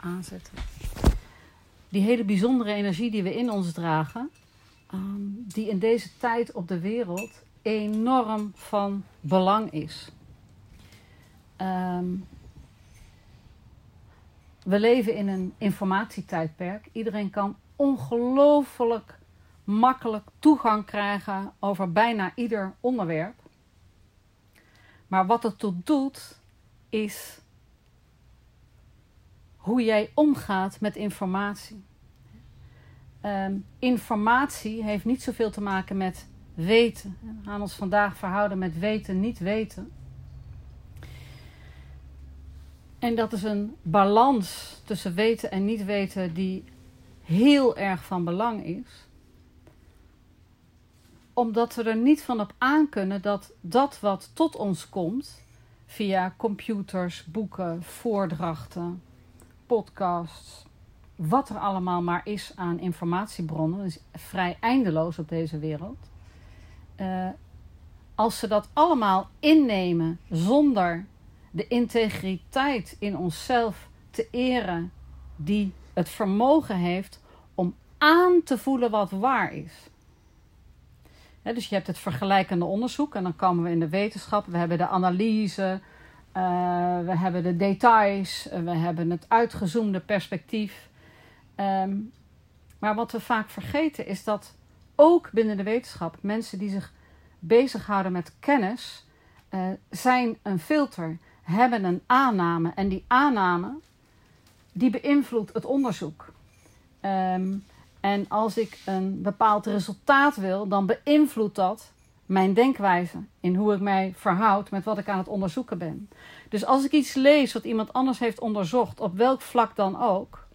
aanzetten. Die hele bijzondere energie die we in ons dragen, die in deze tijd op de wereld enorm van belang is. We leven in een informatietijdperk. Iedereen kan ongelooflijk makkelijk toegang krijgen over bijna ieder onderwerp. Maar wat het tot doet, is hoe jij omgaat met informatie. Informatie heeft niet zoveel te maken met weten. We gaan ons vandaag verhouden met weten, niet weten. En dat is een balans tussen weten en niet weten die heel erg van belang is. Omdat we er niet van op aankunnen dat wat tot ons komt, via computers, boeken, voordrachten, podcasts, wat er allemaal maar is aan informatiebronnen, is vrij eindeloos op deze wereld. Als ze dat allemaal innemen zonder de integriteit in onszelf te eren die het vermogen heeft om aan te voelen wat waar is. He, dus je hebt het vergelijkende onderzoek en dan komen we in de wetenschap. We hebben de analyse, we hebben de details, we hebben het uitgezoomde perspectief. Maar wat we vaak vergeten is dat ook binnen de wetenschap mensen die zich bezighouden met kennis zijn een filter, hebben een aanname en die aanname die beïnvloedt het onderzoek. En als ik een bepaald resultaat wil, dan beïnvloedt dat mijn denkwijze in hoe ik mij verhoud met wat ik aan het onderzoeken ben. Dus als ik iets lees wat iemand anders heeft onderzocht, op welk vlak dan ook,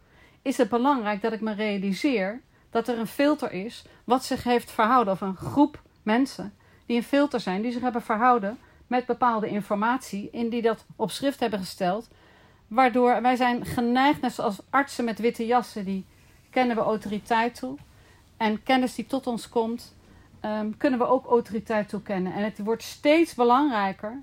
is het belangrijk dat ik me realiseer dat er een filter is wat zich heeft verhouden, of een groep mensen die een filter zijn, die zich hebben verhouden met bepaalde informatie en die dat op schrift hebben gesteld. Waardoor wij zijn geneigd, net zoals artsen met witte jassen, die kennen we autoriteit toe. En kennis die tot ons komt, kunnen we ook autoriteit toekennen. En het wordt steeds belangrijker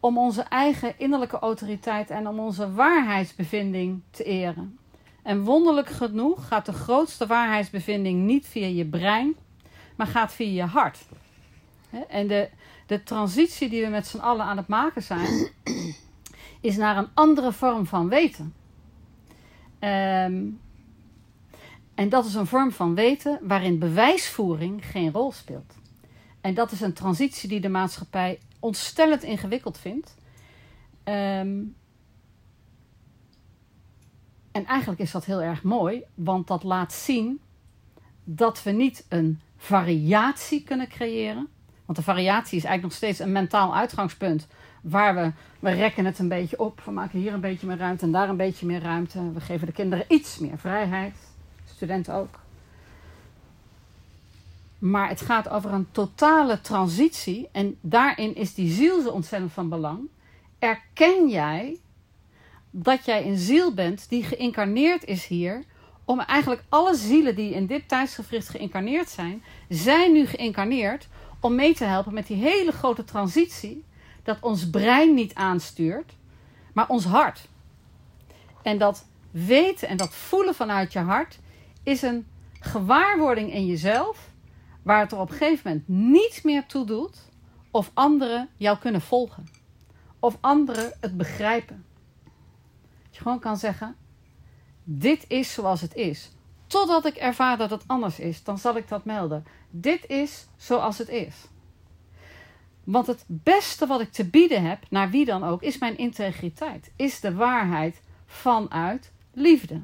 om onze eigen innerlijke autoriteit en om onze waarheidsbevinding te eren. En wonderlijk genoeg gaat de grootste waarheidsbevinding niet via je brein, maar gaat via je hart. En de transitie die we met z'n allen aan het maken zijn, is naar een andere vorm van weten. En dat is een vorm van weten waarin bewijsvoering geen rol speelt. En dat is een transitie die de maatschappij ontstellend ingewikkeld vindt. En eigenlijk is dat heel erg mooi, want dat laat zien dat we niet een variatie kunnen creëren. Want de variatie is eigenlijk nog steeds een mentaal uitgangspunt. Waar we rekken het een beetje op. We maken hier een beetje meer ruimte en daar een beetje meer ruimte. We geven de kinderen iets meer vrijheid. Studenten ook. Maar het gaat over een totale transitie. En daarin is die ziel zo ontzettend van belang. Erken jij dat jij een ziel bent die geïncarneerd is hier. Om eigenlijk alle zielen die in dit tijdsgewricht geïncarneerd zijn. Zijn nu geïncarneerd om mee te helpen met die hele grote transitie. Dat ons brein niet aanstuurt, maar ons hart. En dat weten en dat voelen vanuit je hart is een gewaarwording in jezelf, waar het er op een gegeven moment niet meer toe doet of anderen jou kunnen volgen. Of anderen het begrijpen. Dat je gewoon kan zeggen, dit is zoals het is. Totdat ik ervaar dat het anders is, dan zal ik dat melden. Dit is zoals het is. Want het beste wat ik te bieden heb, naar wie dan ook, is mijn integriteit. Is de waarheid vanuit liefde.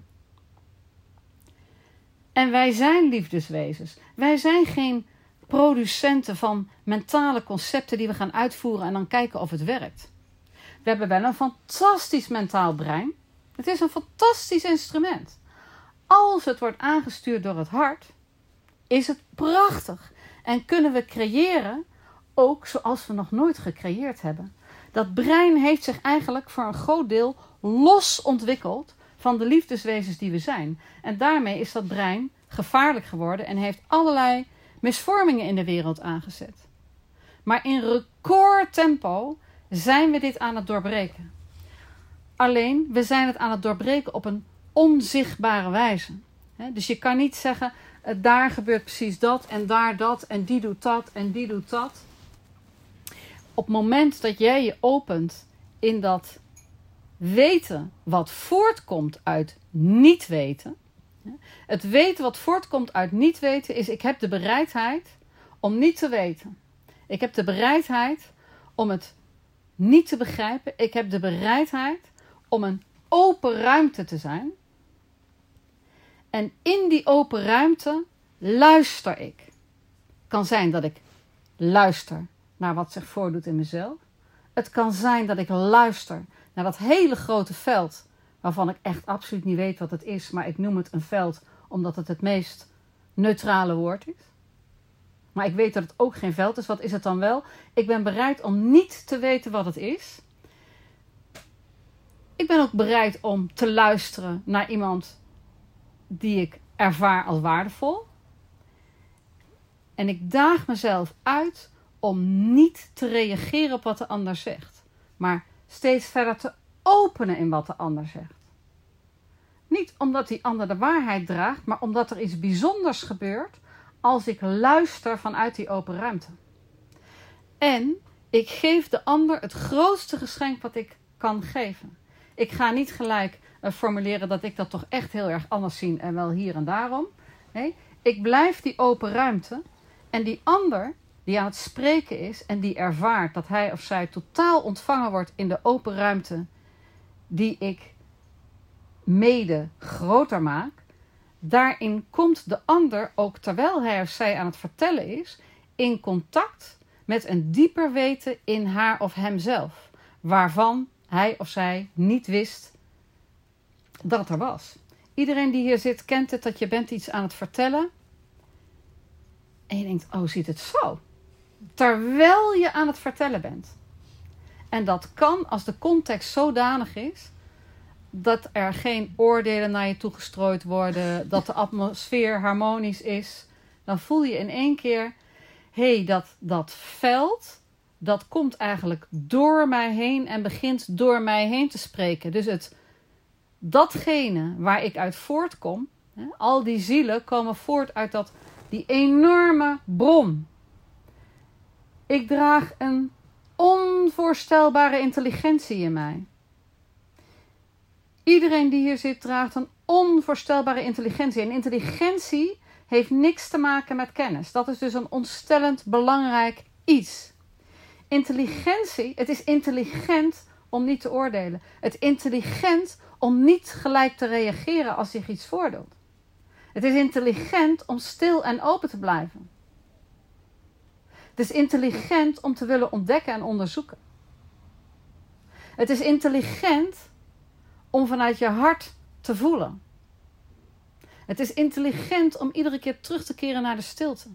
En wij zijn liefdeswezens. Wij zijn geen producenten van mentale concepten die we gaan uitvoeren en dan kijken of het werkt. We hebben wel een fantastisch mentaal brein. Het is een fantastisch instrument. Als het wordt aangestuurd door het hart, is het prachtig. En kunnen we creëren ook zoals we nog nooit gecreëerd hebben. Dat brein heeft zich eigenlijk voor een groot deel los ontwikkeld van de liefdeswezens die we zijn. En daarmee is dat brein gevaarlijk geworden en heeft allerlei misvormingen in de wereld aangezet. Maar in recordtempo zijn we dit aan het doorbreken. Alleen, we zijn het aan het doorbreken op een onzichtbare wijze. Dus je kan niet zeggen, daar gebeurt precies dat en daar dat en die doet dat en die doet dat. Op het moment dat jij je opent in dat weten wat voortkomt uit niet weten. Het weten wat voortkomt uit niet weten is, ik heb de bereidheid om niet te weten. Ik heb de bereidheid om het niet te begrijpen. Ik heb de bereidheid om een open ruimte te zijn. En in die open ruimte luister ik. Kan zijn dat ik luister naar wat zich voordoet in mezelf. Het kan zijn dat ik luister naar dat hele grote veld, waarvan ik echt absoluut niet weet wat het is, maar ik noem het een veld omdat het het meest neutrale woord is. Maar ik weet dat het ook geen veld is. Wat is het dan wel? Ik ben bereid om niet te weten wat het is. Ik ben ook bereid om te luisteren naar iemand die ik ervaar als waardevol. En ik daag mezelf uit om niet te reageren op wat de ander zegt. Maar steeds verder te openen in wat de ander zegt. Niet omdat die ander de waarheid draagt, maar omdat er iets bijzonders gebeurt als ik luister vanuit die open ruimte. En ik geef de ander het grootste geschenk wat ik kan geven. Ik ga niet gelijk formuleren dat ik dat toch echt heel erg anders zie en wel hier en daarom. Nee, ik blijf die open ruimte en die ander die aan het spreken is en die ervaart dat hij of zij totaal ontvangen wordt in de open ruimte die ik mede groter maak. Daarin komt de ander, ook terwijl hij of zij aan het vertellen is, in contact met een dieper weten in haar of hemzelf, waarvan hij of zij niet wist dat het er was. Iedereen die hier zit kent het, dat je bent iets aan het vertellen en je denkt, oh, ziet het zo? Terwijl je aan het vertellen bent. En dat kan als de context zodanig is dat er geen oordelen naar je toegestrooid worden, dat de atmosfeer harmonisch is. Dan voel je in één keer, hé, dat veld, dat komt eigenlijk door mij heen en begint door mij heen te spreken. Dus datgene waar ik uit voortkom, al die zielen komen voort uit die enorme bron. Ik draag een onvoorstelbare intelligentie in mij. Iedereen die hier zit draagt een onvoorstelbare intelligentie. En intelligentie heeft niks te maken met kennis. Dat is dus een ontstellend belangrijk iets. Intelligentie, het is intelligent om niet te oordelen. Het is intelligent om niet gelijk te reageren als zich iets voordoet. Het is intelligent om stil en open te blijven. Het is intelligent om te willen ontdekken en onderzoeken. Het is intelligent om vanuit je hart te voelen. Het is intelligent om iedere keer terug te keren naar de stilte.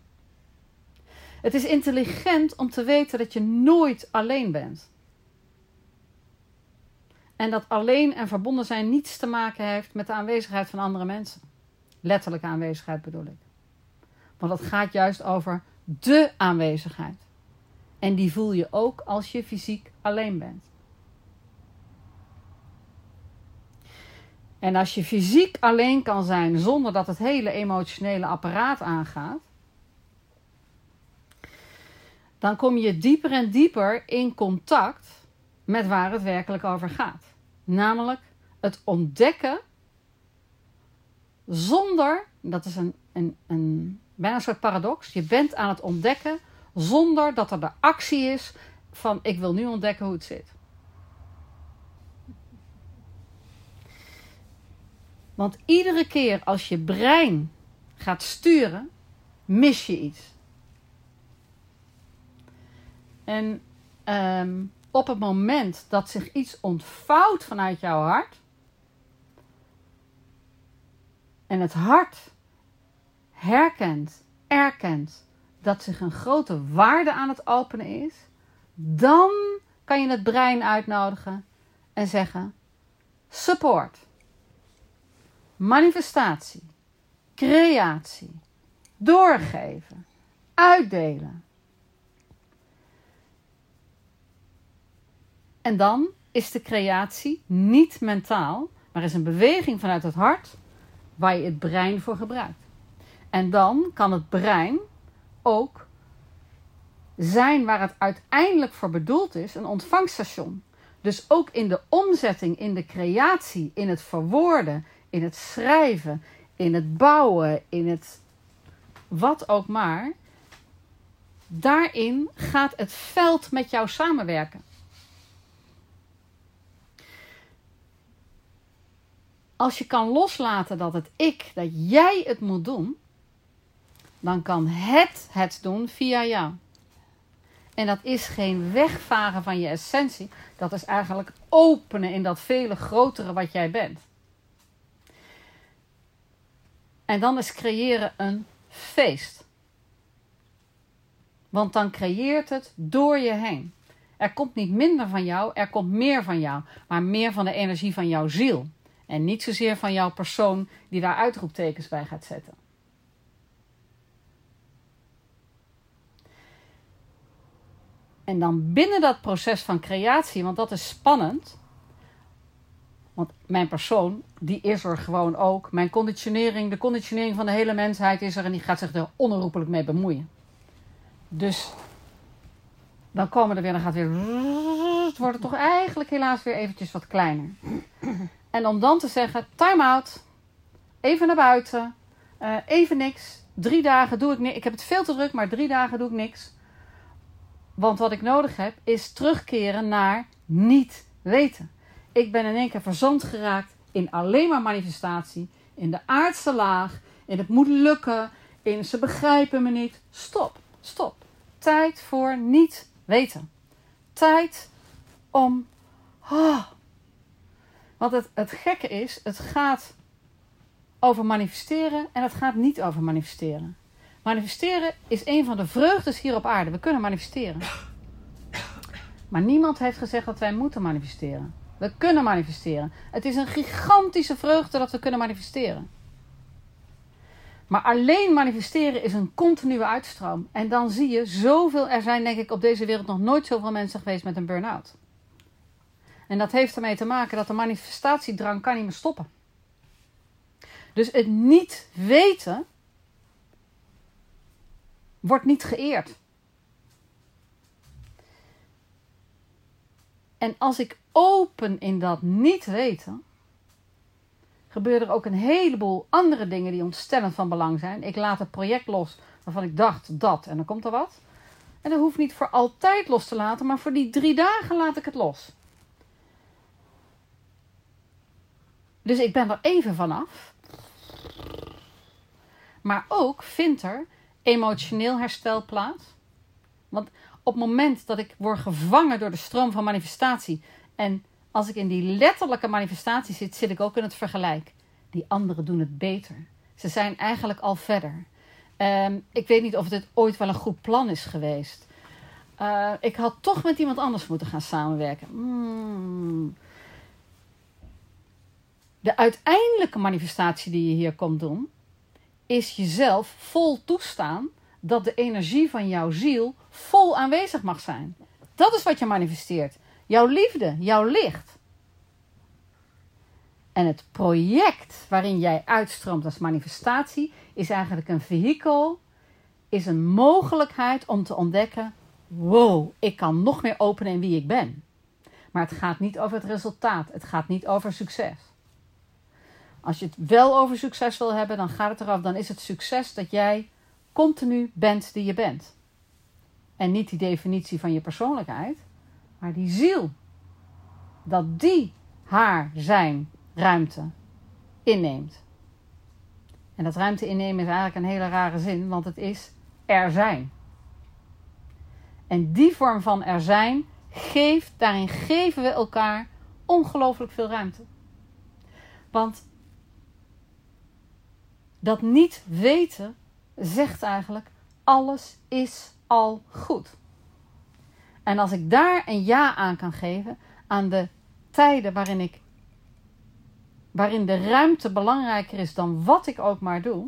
Het is intelligent om te weten dat je nooit alleen bent. En dat alleen en verbonden zijn niets te maken heeft met de aanwezigheid van andere mensen. Letterlijke aanwezigheid bedoel ik. Want dat gaat juist over de aanwezigheid. En die voel je ook als je fysiek alleen bent. En als je fysiek alleen kan zijn zonder dat het hele emotionele apparaat aangaat, dan kom je dieper en dieper in contact met waar het werkelijk over gaat. Namelijk het ontdekken zonder, dat is een bijna een soort paradox, je bent aan het ontdekken zonder dat er de actie is van ik wil nu ontdekken hoe het zit. Want iedere keer als je brein gaat sturen, mis je iets. En op het moment dat zich iets ontvouwt vanuit jouw hart, en het hart erkent dat zich een grote waarde aan het openen is, dan kan je het brein uitnodigen en zeggen, support, manifestatie, creatie, doorgeven, uitdelen. En dan is de creatie niet mentaal, maar is een beweging vanuit het hart waar je het brein voor gebruikt. En dan kan het brein ook zijn waar het uiteindelijk voor bedoeld is, een ontvangststation. Dus ook in de omzetting, in de creatie, in het verwoorden, in het schrijven, in het bouwen, in het wat ook maar. Daarin gaat het veld met jou samenwerken. Als je kan loslaten dat het ik, dat jij het moet doen, dan kan het doen via jou. En dat is geen wegvaren van je essentie. Dat is eigenlijk openen in dat vele grotere wat jij bent. En dan is creëren een feest. Want dan creëert het door je heen. Er komt niet minder van jou, er komt meer van jou. Maar meer van de energie van jouw ziel. En niet zozeer van jouw persoon die daar uitroeptekens bij gaat zetten. En dan binnen dat proces van creatie, want dat is spannend. Want mijn persoon, die is er gewoon ook. Mijn conditionering, de conditionering van de hele mensheid is er. En die gaat zich er onherroepelijk mee bemoeien. Dus dan komen er weer, dan gaat weer... Het wordt er toch eigenlijk helaas weer eventjes wat kleiner. En om dan te zeggen, time out. Even naar buiten. Even niks. 3 dagen doe ik niks. Ik heb het veel te druk, maar 3 dagen doe ik niks. Want wat ik nodig heb, is terugkeren naar niet weten. Ik ben in één keer verzand geraakt in alleen maar manifestatie. In de aardse laag. In het moet lukken. In ze begrijpen me niet. Stop. Tijd voor niet weten. Tijd om... Want het gekke is, het gaat over manifesteren en het gaat niet over manifesteren. Manifesteren is een van de vreugdes hier op aarde. We kunnen manifesteren. Maar niemand heeft gezegd dat wij moeten manifesteren. We kunnen manifesteren. Het is een gigantische vreugde dat we kunnen manifesteren. Maar alleen manifesteren is een continue uitstroom. En dan zie je zoveel, er zijn denk ik op deze wereld nog nooit zoveel mensen geweest met een burn-out. En dat heeft ermee te maken dat de manifestatiedrang kan niet meer stoppen. Dus het niet weten wordt niet geëerd. En als ik open in dat niet weten, gebeuren er ook een heleboel andere dingen die ontstellend van belang zijn. Ik laat het project los waarvan ik dacht dat en dan komt er wat. En dat hoeft niet voor altijd los te laten, maar voor die 3 dagen laat ik het los. Dus ik ben er even vanaf. Maar ook vindt er emotioneel herstel plaats. Want op het moment dat ik word gevangen door de stroom van manifestatie. En als ik in die letterlijke manifestatie zit, zit ik ook in het vergelijk. Die anderen doen het beter. Ze zijn eigenlijk al verder. Ik weet niet of dit ooit wel een goed plan is geweest. Ik had toch met iemand anders moeten gaan samenwerken. De uiteindelijke manifestatie die je hier komt doen, is jezelf vol toestaan dat de energie van jouw ziel vol aanwezig mag zijn. Dat is wat je manifesteert. Jouw liefde, jouw licht. En het project waarin jij uitstroomt als manifestatie is eigenlijk een vehikel, is een mogelijkheid om te ontdekken, wow, ik kan nog meer openen in wie ik ben. Maar het gaat niet over het resultaat, het gaat niet over succes. Als je het wel over succes wil hebben, dan gaat het eraf. Dan is het succes dat jij continu bent die je bent. En niet die definitie van je persoonlijkheid, maar die ziel. Dat die haar, zijn ruimte inneemt. En dat ruimte innemen is eigenlijk een hele rare zin, want het is er zijn. En die vorm van er zijn, daarin geven we elkaar ongelooflijk veel ruimte. Want... dat niet weten zegt eigenlijk, alles is al goed. En als ik daar een ja aan kan geven, aan de tijden waarin de ruimte belangrijker is dan wat ik ook maar doe,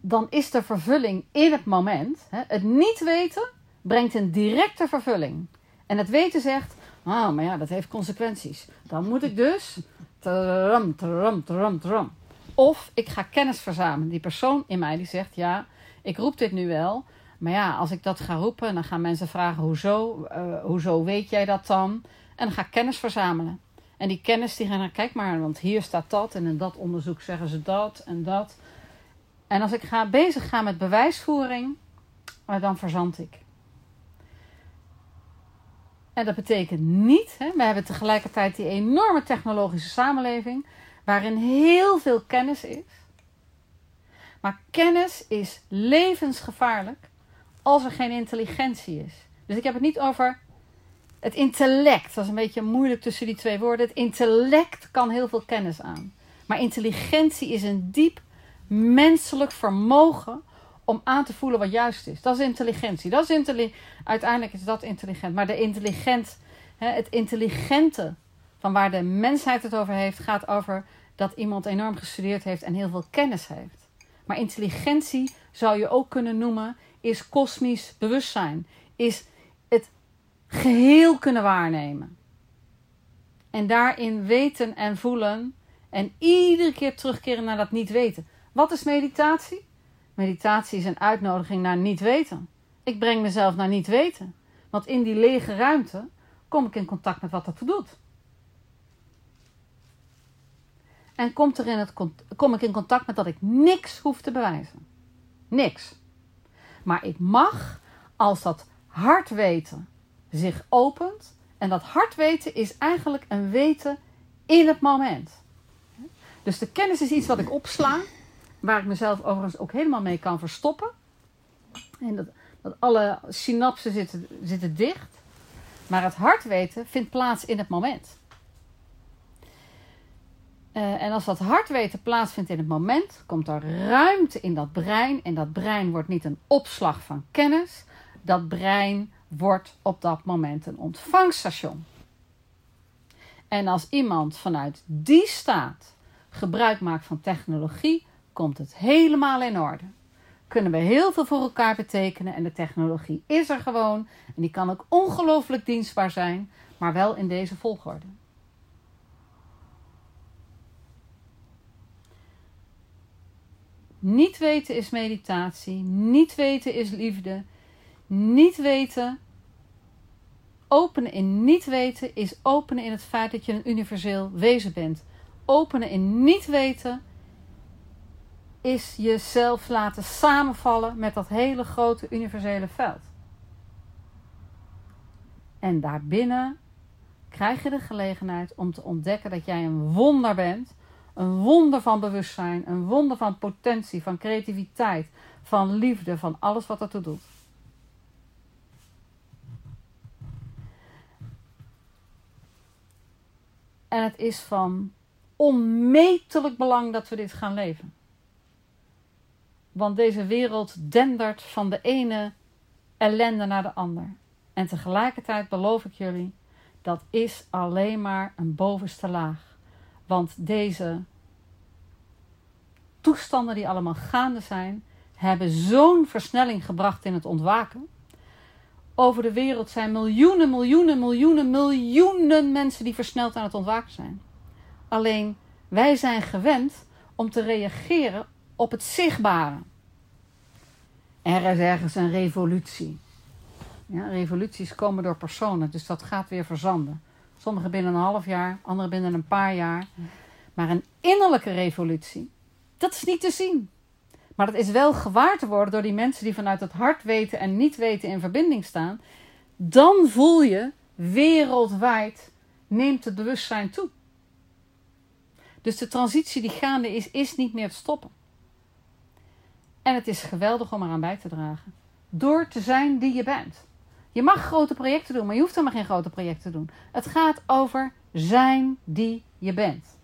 dan is de vervulling in het moment. Het niet weten brengt een directe vervulling. En het weten zegt, maar ja, dat heeft consequenties. Dan moet ik dus... Of ik ga kennis verzamelen. Die persoon in mij die zegt, ja, ik roep dit nu wel. Maar ja, als ik dat ga roepen, dan gaan mensen vragen, hoezo weet jij dat dan? En dan ga ik kennis verzamelen. En die kennis, die gaan, kijk maar, want hier staat dat. En in dat onderzoek zeggen ze dat en dat. En als ik bezig ga met bewijsvoering, dan verzand ik. En dat betekent niet, we hebben tegelijkertijd die enorme technologische samenleving, waarin heel veel kennis is. Maar kennis is levensgevaarlijk als er geen intelligentie is. Dus ik heb het niet over het intellect. Dat is een beetje moeilijk tussen die twee woorden. Het intellect kan heel veel kennis aan. Maar intelligentie is een diep menselijk vermogen om aan te voelen wat juist is. Dat is intelligentie. Uiteindelijk is dat intelligent. Maar het intelligente van waar de mensheid het over heeft, gaat over dat iemand enorm gestudeerd heeft en heel veel kennis heeft. Maar intelligentie zou je ook kunnen noemen, is kosmisch bewustzijn. Is het geheel kunnen waarnemen. En daarin weten en voelen. En iedere keer terugkeren naar dat niet weten. Wat is meditatie? Meditatie is een uitnodiging naar niet weten. Ik breng mezelf naar niet weten. Want in die lege ruimte kom ik in contact met wat dat doet. En kom ik in contact met dat ik niks hoef te bewijzen. Niks. Maar ik mag, als dat hart weten zich opent. En dat hart weten is eigenlijk een weten in het moment. Dus de kennis is iets wat ik opsla. Waar ik mezelf overigens ook helemaal mee kan verstoppen. En dat alle synapsen zitten dicht. Maar het hartweten vindt plaats in het moment. En als dat hartweten plaatsvindt in het moment, komt er ruimte in dat brein. En dat brein wordt niet een opslag van kennis. Dat brein wordt op dat moment een ontvangststation. En als iemand vanuit die staat gebruik maakt van technologie, komt het helemaal in orde. Kunnen we heel veel voor elkaar betekenen. En de technologie is er gewoon. En die kan ook ongelooflijk dienstbaar zijn. Maar wel in deze volgorde. Niet weten is meditatie. Niet weten is liefde. Niet weten. Openen in niet weten is openen in het feit dat je een universeel wezen bent. Openen in niet weten is jezelf laten samenvallen met dat hele grote universele veld. En daarbinnen krijg je de gelegenheid om te ontdekken dat jij een wonder bent. Een wonder van bewustzijn, een wonder van potentie, van creativiteit, van liefde, van alles wat ertoe doet. En het is van onmetelijk belang dat we dit gaan leven. Want deze wereld dendert van de ene ellende naar de ander. En tegelijkertijd beloof ik jullie, dat is alleen maar een bovenste laag. Want deze toestanden die allemaal gaande zijn, hebben zo'n versnelling gebracht in het ontwaken. Over de wereld zijn miljoenen mensen die versneld aan het ontwaken zijn. Alleen wij zijn gewend om te reageren op het zichtbare. Er is ergens een revolutie. Ja, revoluties komen door personen. Dus dat gaat weer verzanden. Sommigen binnen een half jaar. Anderen binnen een paar jaar. Maar een innerlijke revolutie. Dat is niet te zien. Maar dat is wel gewaar te worden door die mensen die vanuit het hart weten en niet weten in verbinding staan. Dan voel je wereldwijd neemt het bewustzijn toe. Dus de transitie die gaande is niet meer te stoppen. En het is geweldig om eraan bij te dragen. Door te zijn die je bent. Je mag grote projecten doen, maar je hoeft helemaal geen grote projecten te doen. Het gaat over zijn die je bent.